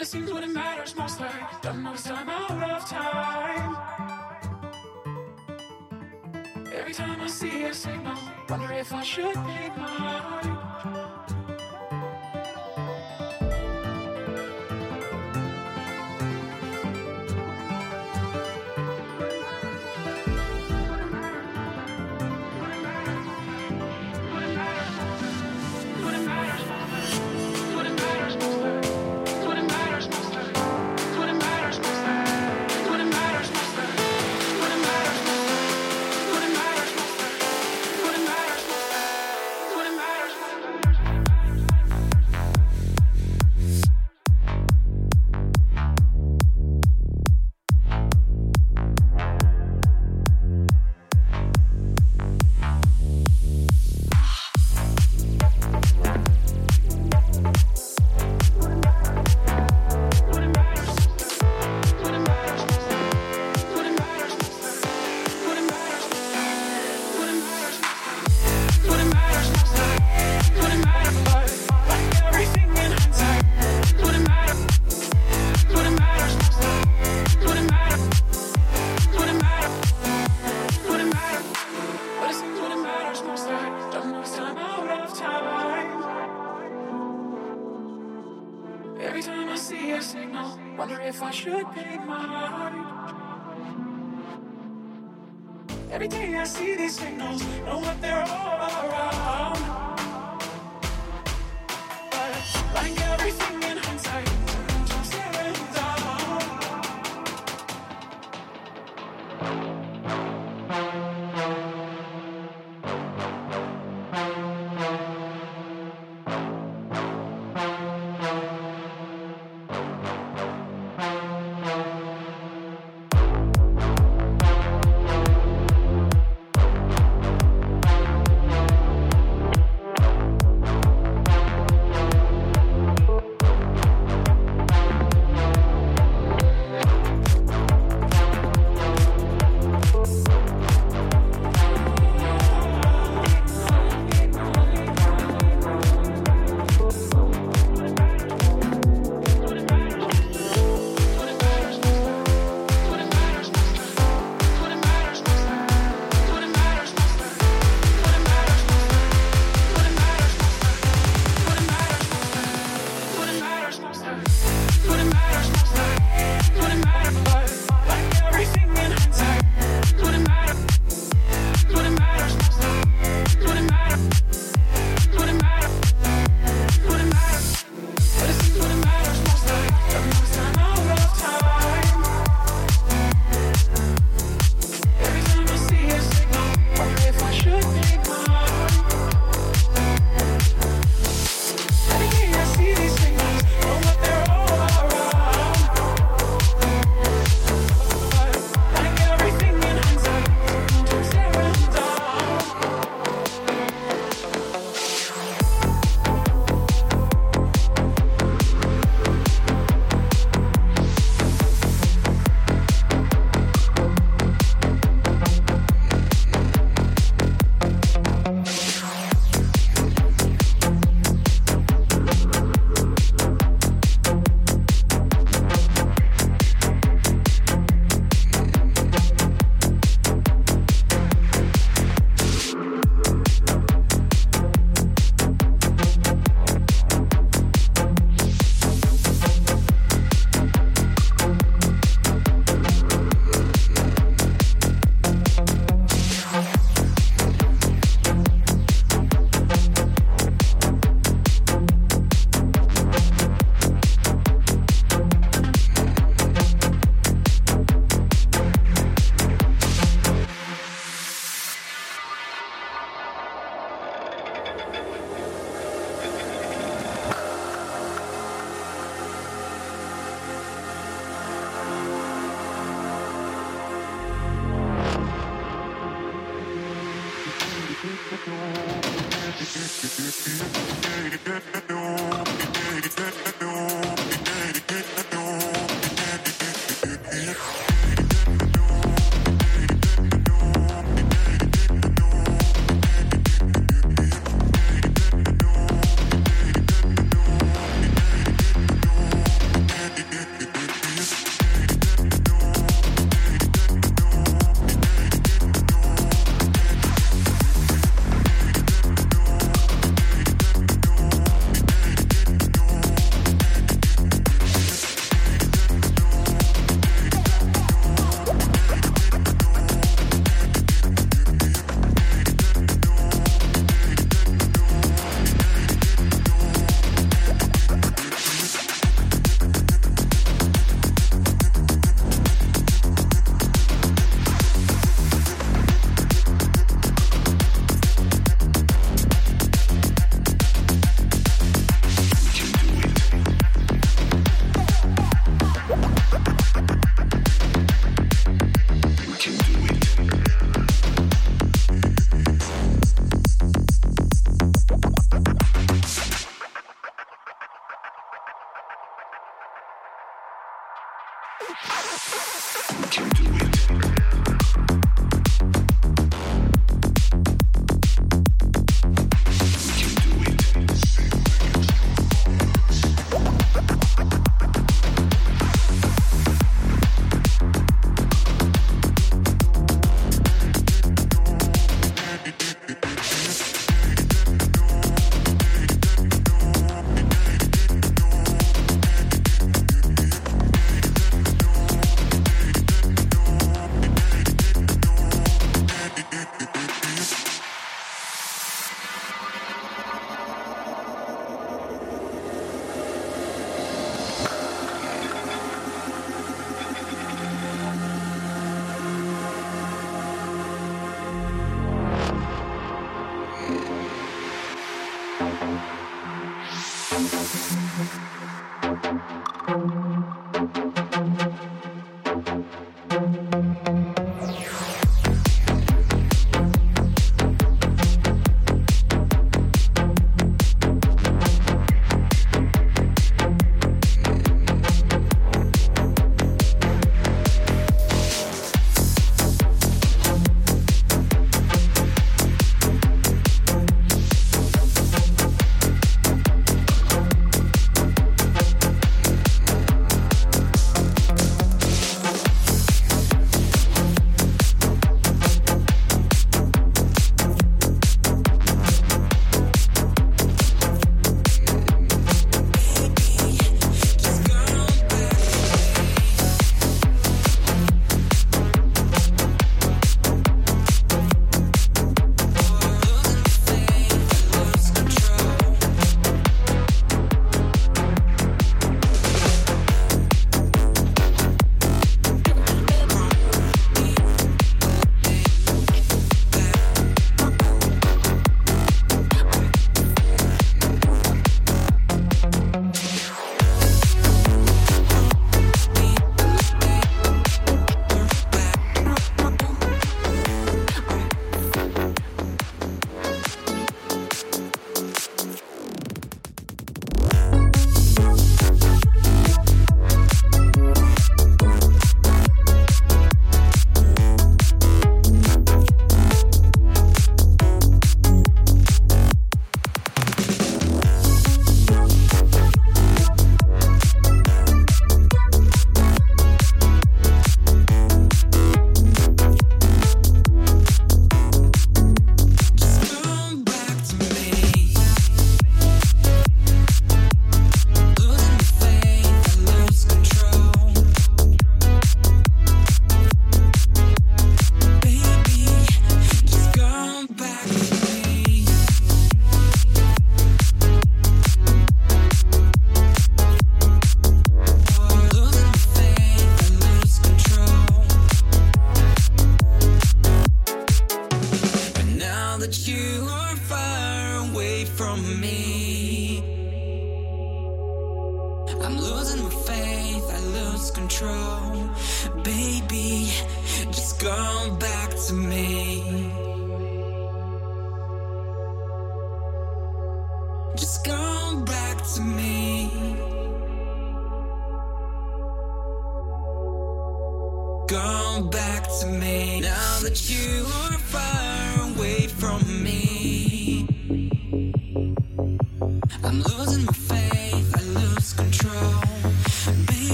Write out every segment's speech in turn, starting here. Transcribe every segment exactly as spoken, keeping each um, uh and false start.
But it seems when it matters most, like don't notice I'm out of time. Every time I see a signal, wonder if I should be mine.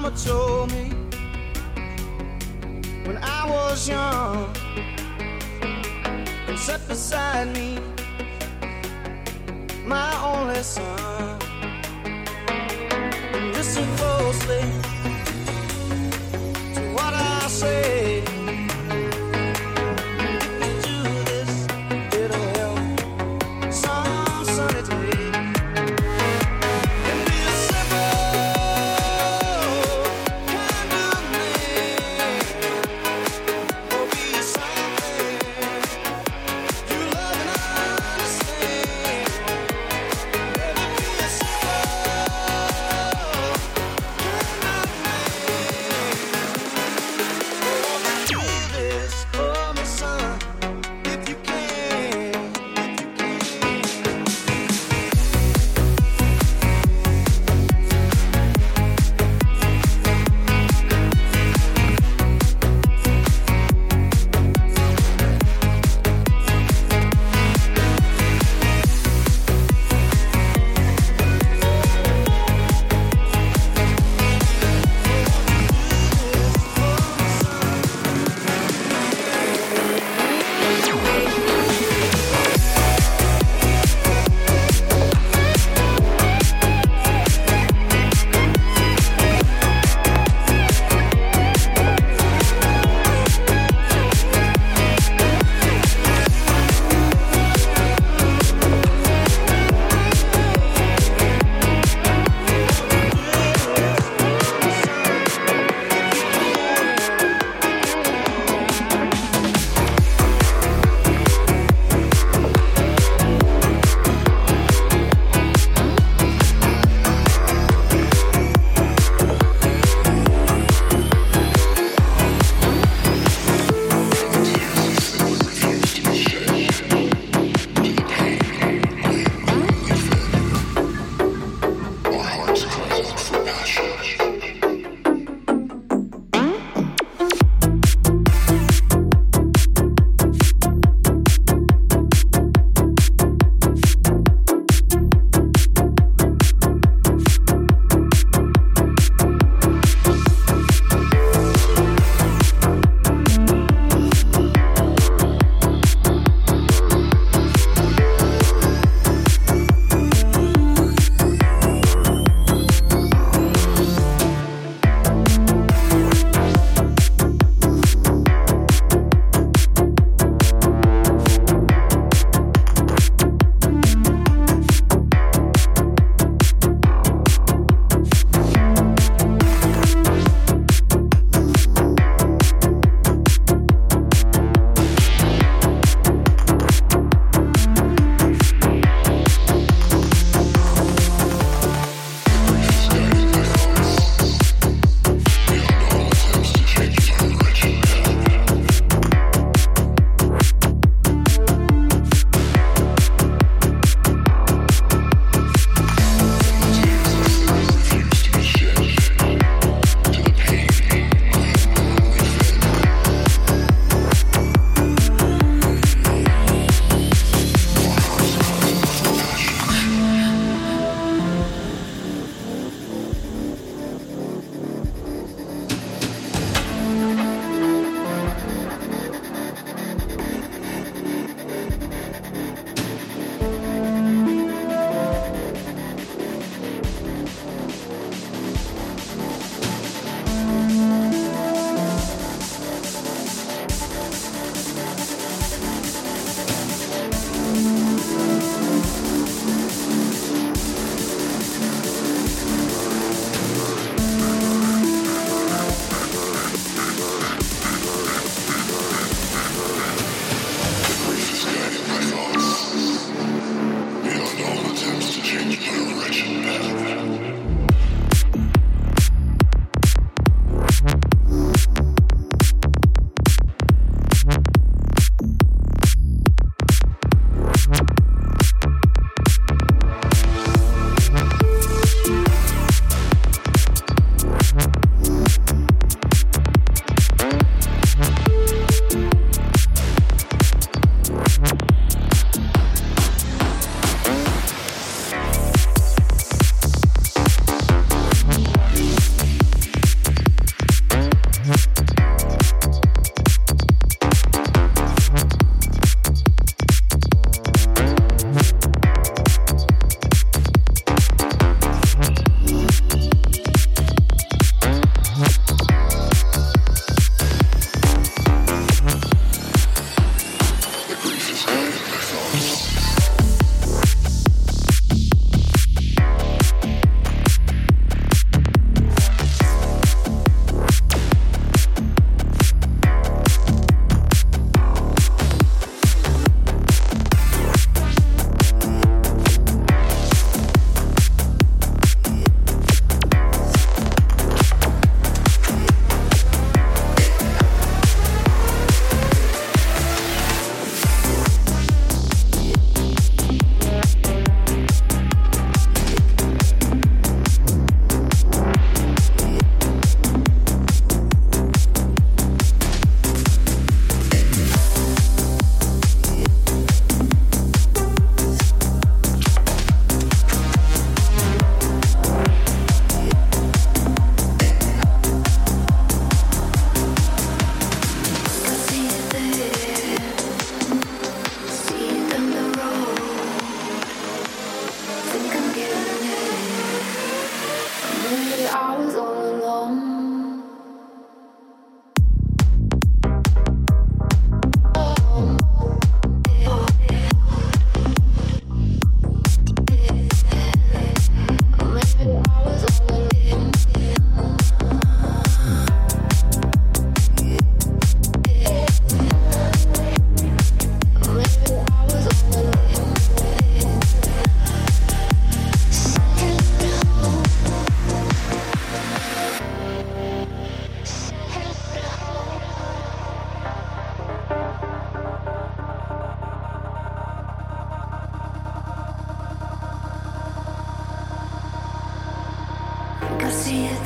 mama told me when I was young. Come sit beside me, my only son, and listen closely to what I say.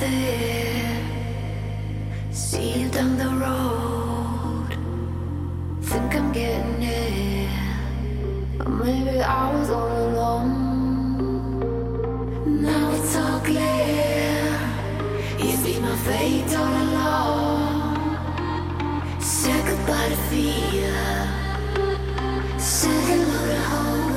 there. See you down the road. Think I'm getting there. Or maybe I was all alone. Now it's all clear. You've been my fate all along. Say goodbye to fear. Say hello to hope.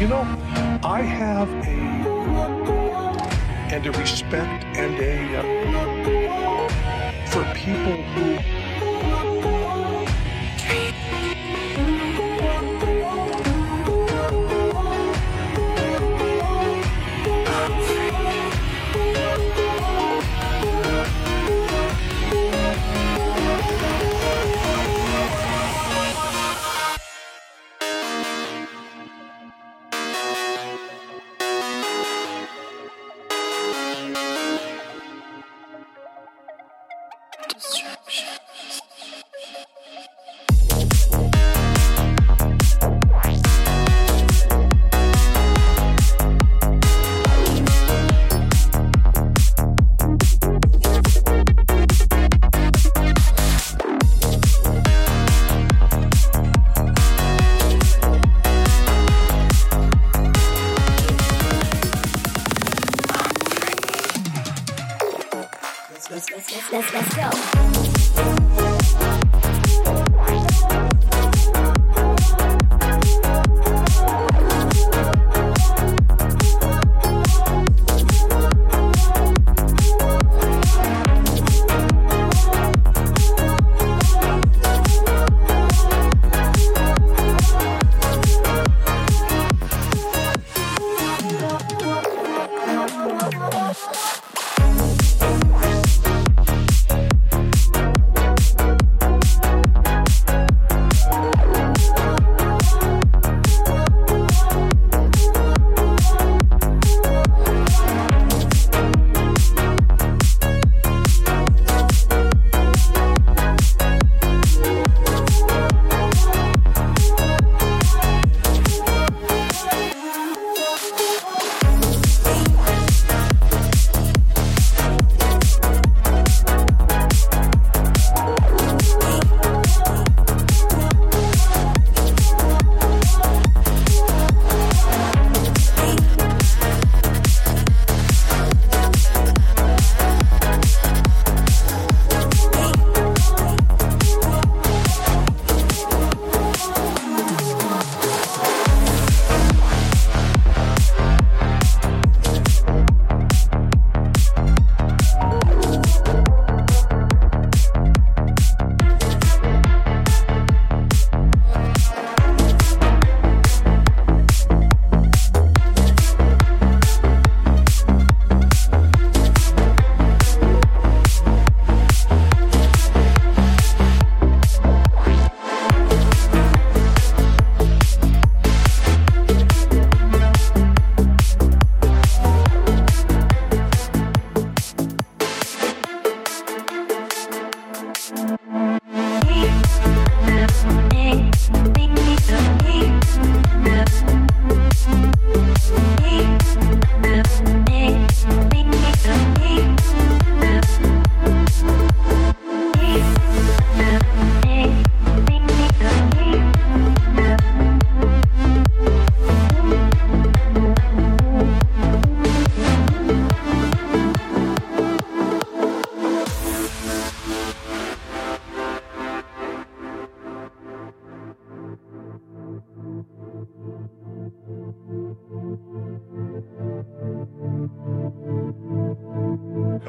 You know, I have a, and a respect and a, uh, for people who, let's, let's, let's, let's go.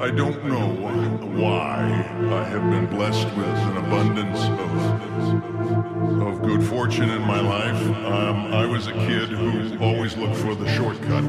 I don't know why I have been blessed with an abundance of, of good fortune in my life. Um, I was a kid who always looked for the shortcut.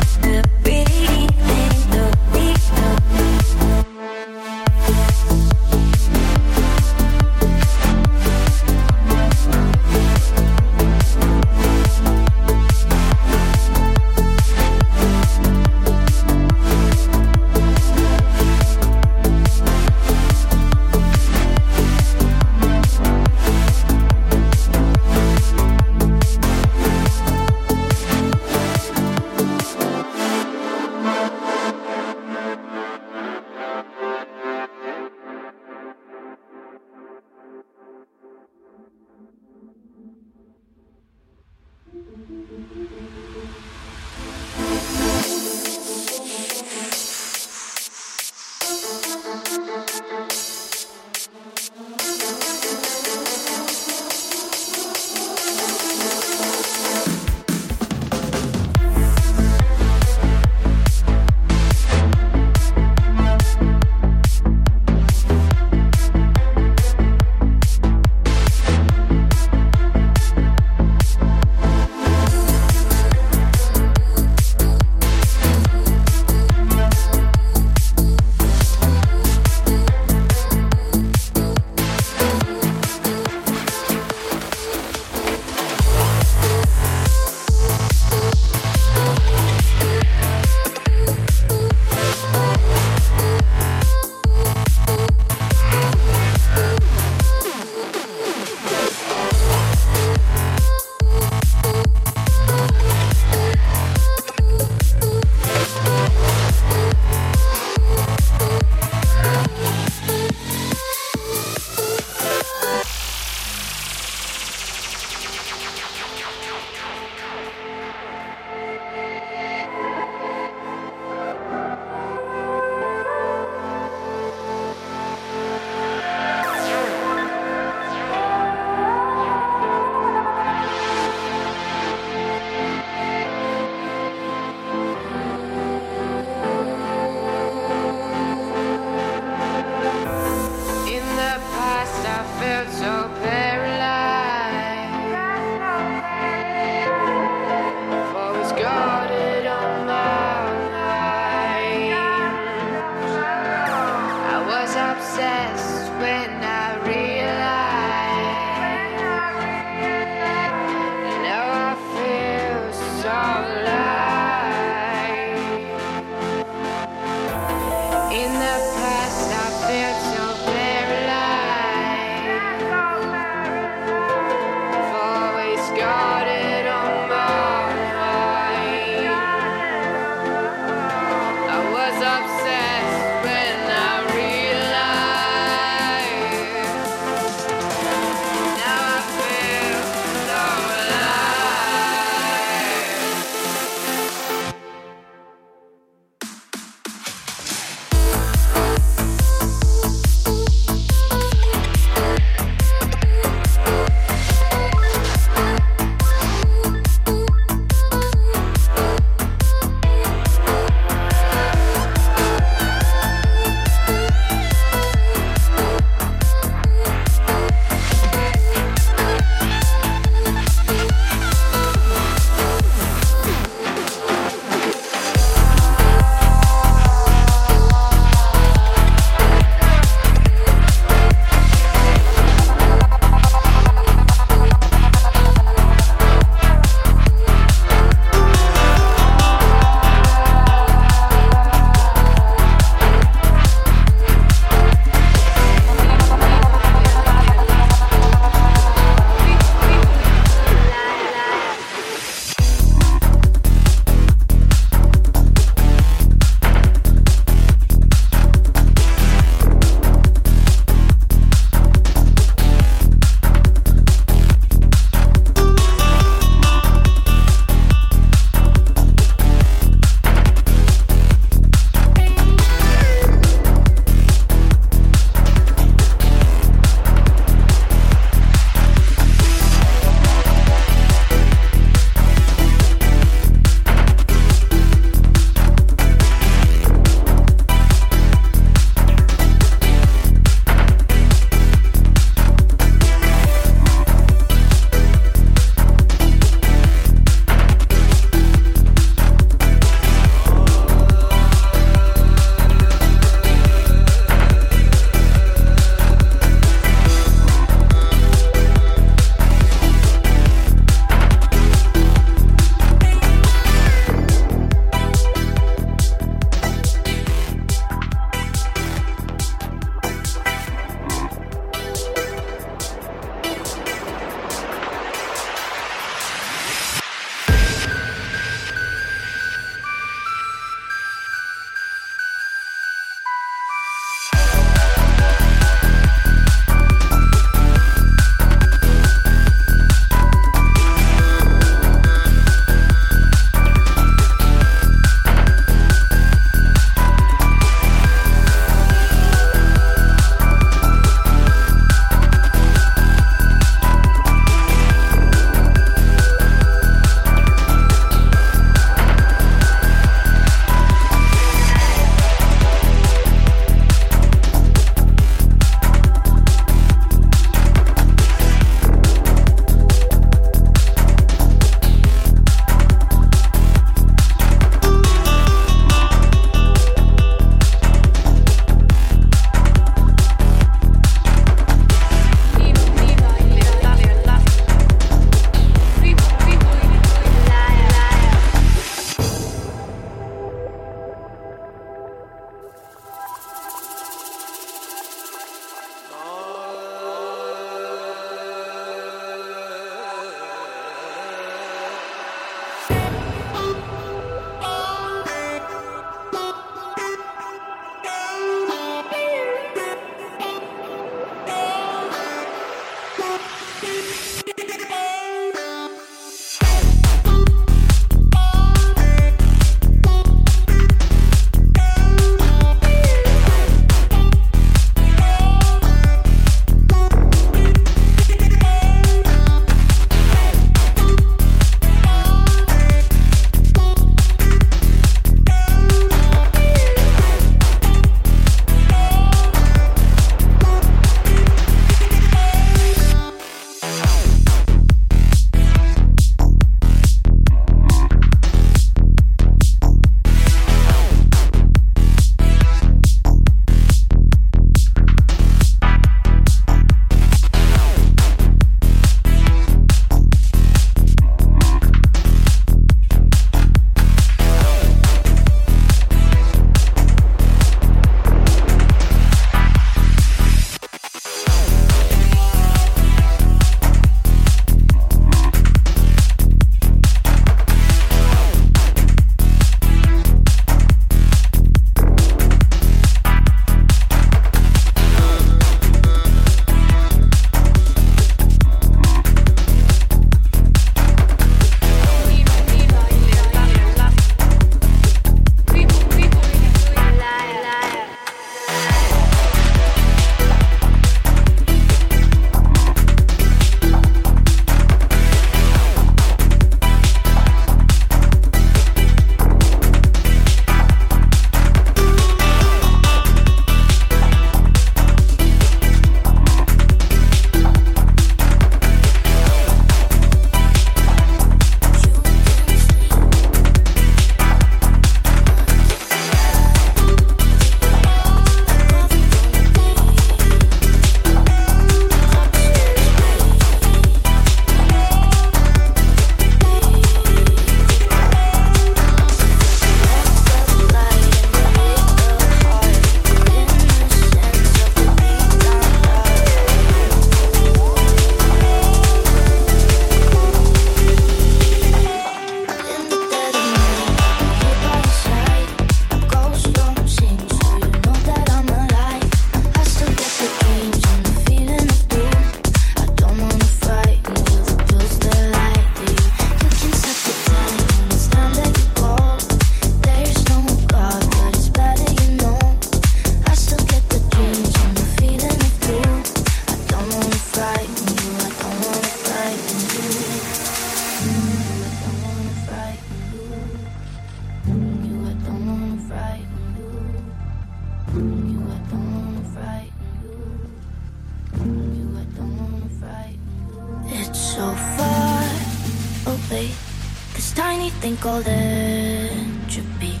This tiny thing called entropy,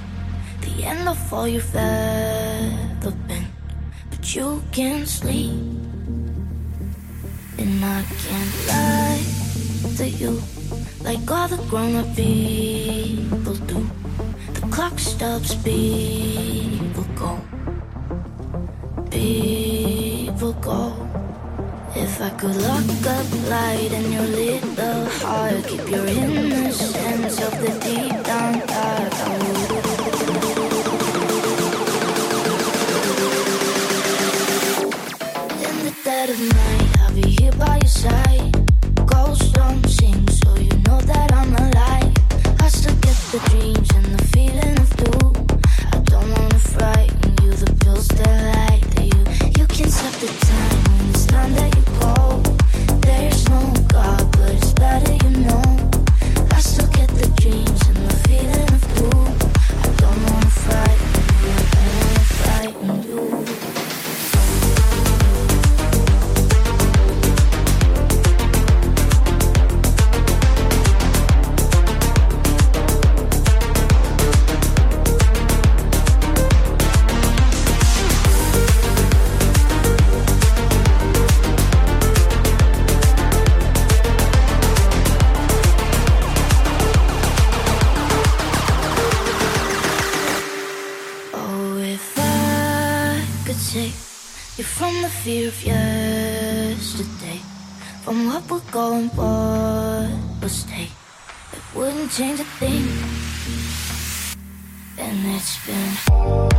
the end of all you've ever been. But you can't sleep, and I can't lie to you like all the grown-up people do. The clock stops, people go, people go. If I could lock up light in your little heart, keep your innocence of the deep down dark, I would. In the dead of night, I'll be here by your side. Ghosts don't sing, so you know that I'm alive. I still get the dreams and the feeling of doom. I don't wanna frighten you, the pills that lie to you. You can stop the time when it's time that you go. There's no God, but it's better you know. I still get the dreams and the feeling of doom. I don't wanna frighten you, I don't wanna frighten you. Fear of yesterday, from what we're going for, we'll stay. It wouldn't change a thing, and it's been hard.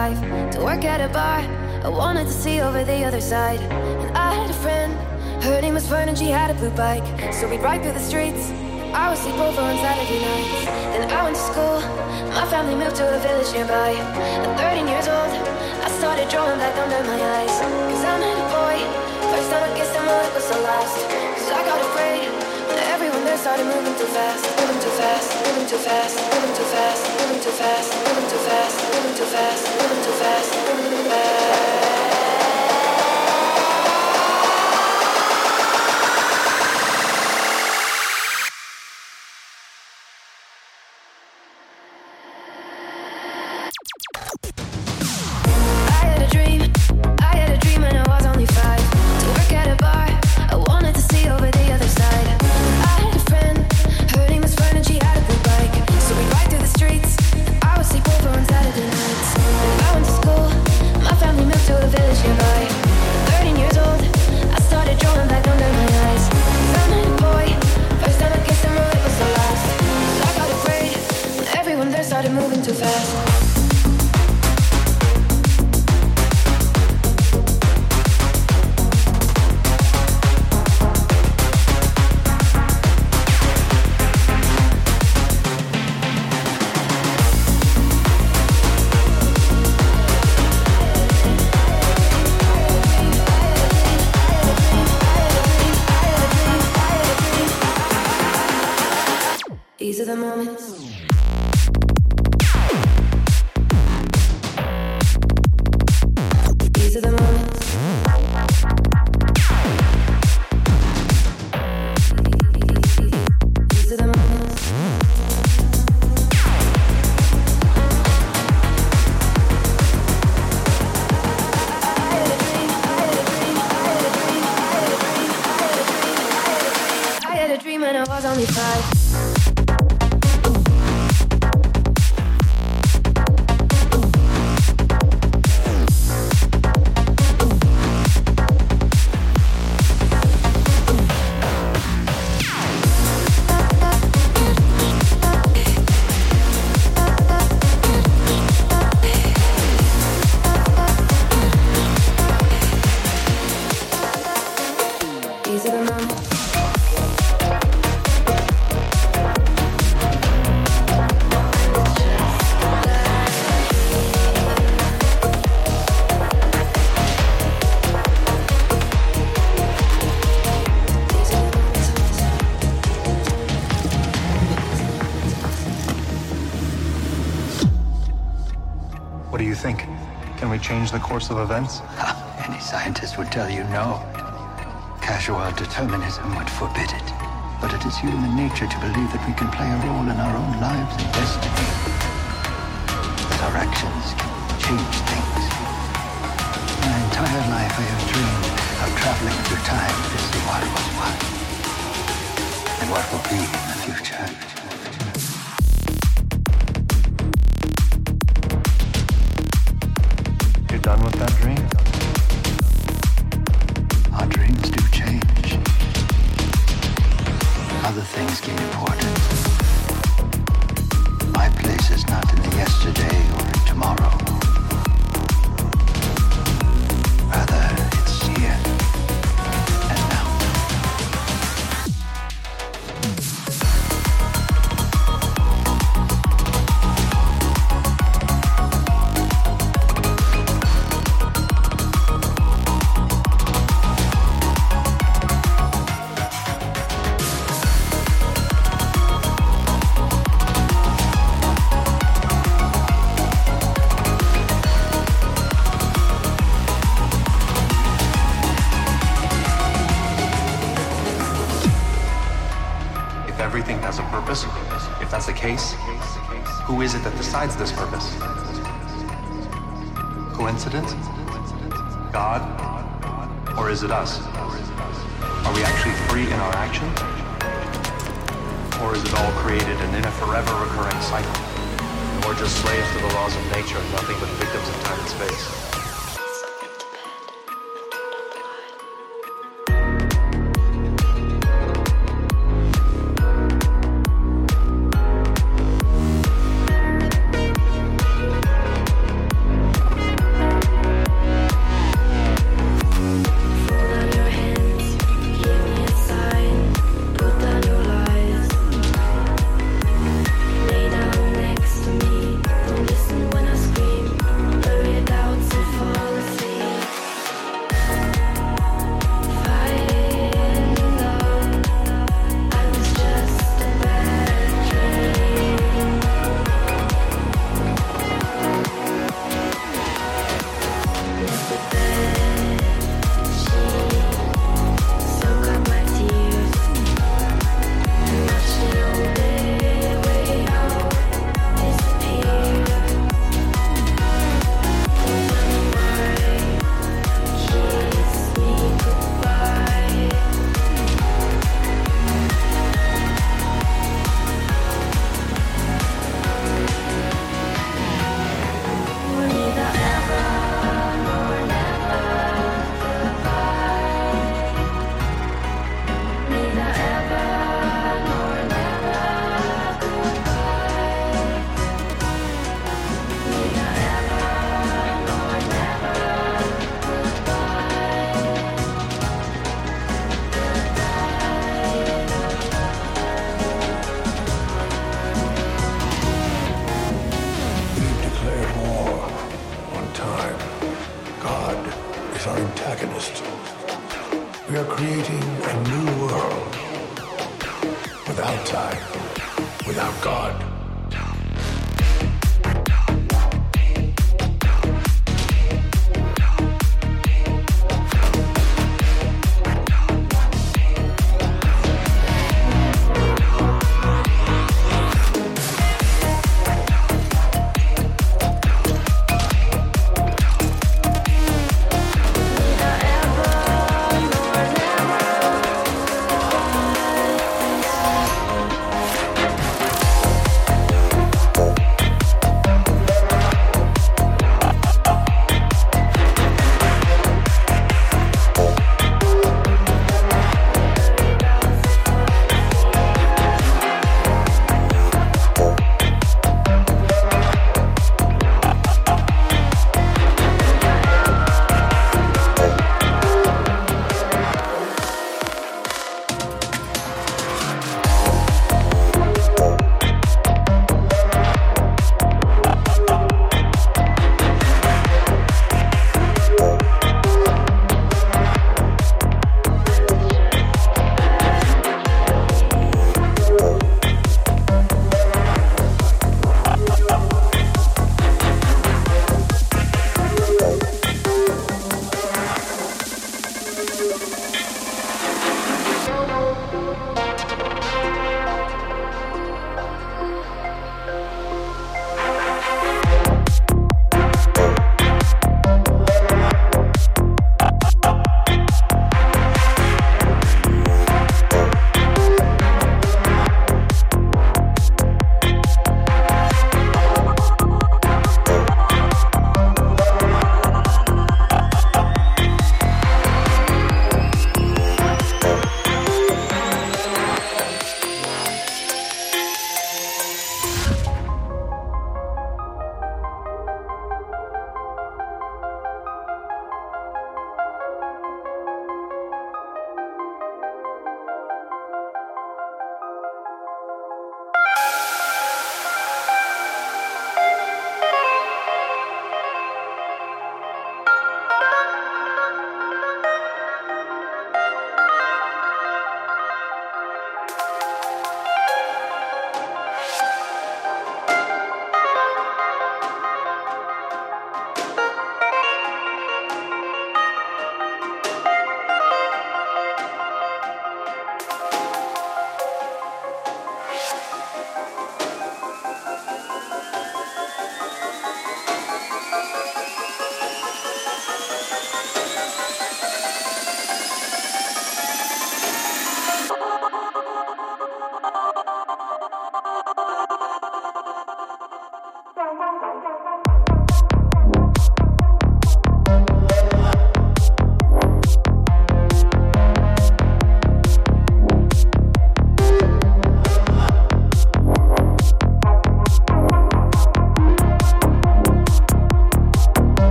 Five, to work at a bar, I wanted to see over the other side. And I had a friend, her name was Fern, and she had a blue bike. So we'd ride through the streets, I would sleep over on Saturday nights. Then I went to school, my family moved to a village nearby. At thirteen years old, I started drawing back under my eyes. Cause I'm not a boy, first time I kissed him, well it was the last. Cause I got afraid, when everyone there started moving too fast. Moving too fast, moving too fast, moving too fast, moving too fast, moving too fast. Too fast, moving too fast, moving too fast. I had a dream, I had a dream when I was only five. To work at a bar, I wanted to see over the other side. I had a friend, her name was Fern, and she had a blue bike. So we ride through the streets, I would sleep over on Saturday night. I went to school, my family moved to seventy-five. Change the course of events? Any scientist would tell you no. Casual determinism would forbid it. But it is human nature to believe that we can play a role in our own lives and destiny. Our actions can change things. My entire life I have dreamed of traveling through time to see what was what and what will be in the future. Done with that dream? Our dreams do change. Other things gain importance. My place is not in the yesterday or in tomorrow. Rather, it's here and now. Who is it that decides this purpose? Coincidence? God? Or is it us? Are we actually free in our action? Or is it all created and in a forever recurring cycle? Or just slaves to the laws of nature, nothing but victims of time and space? Creating a new world without time, without God.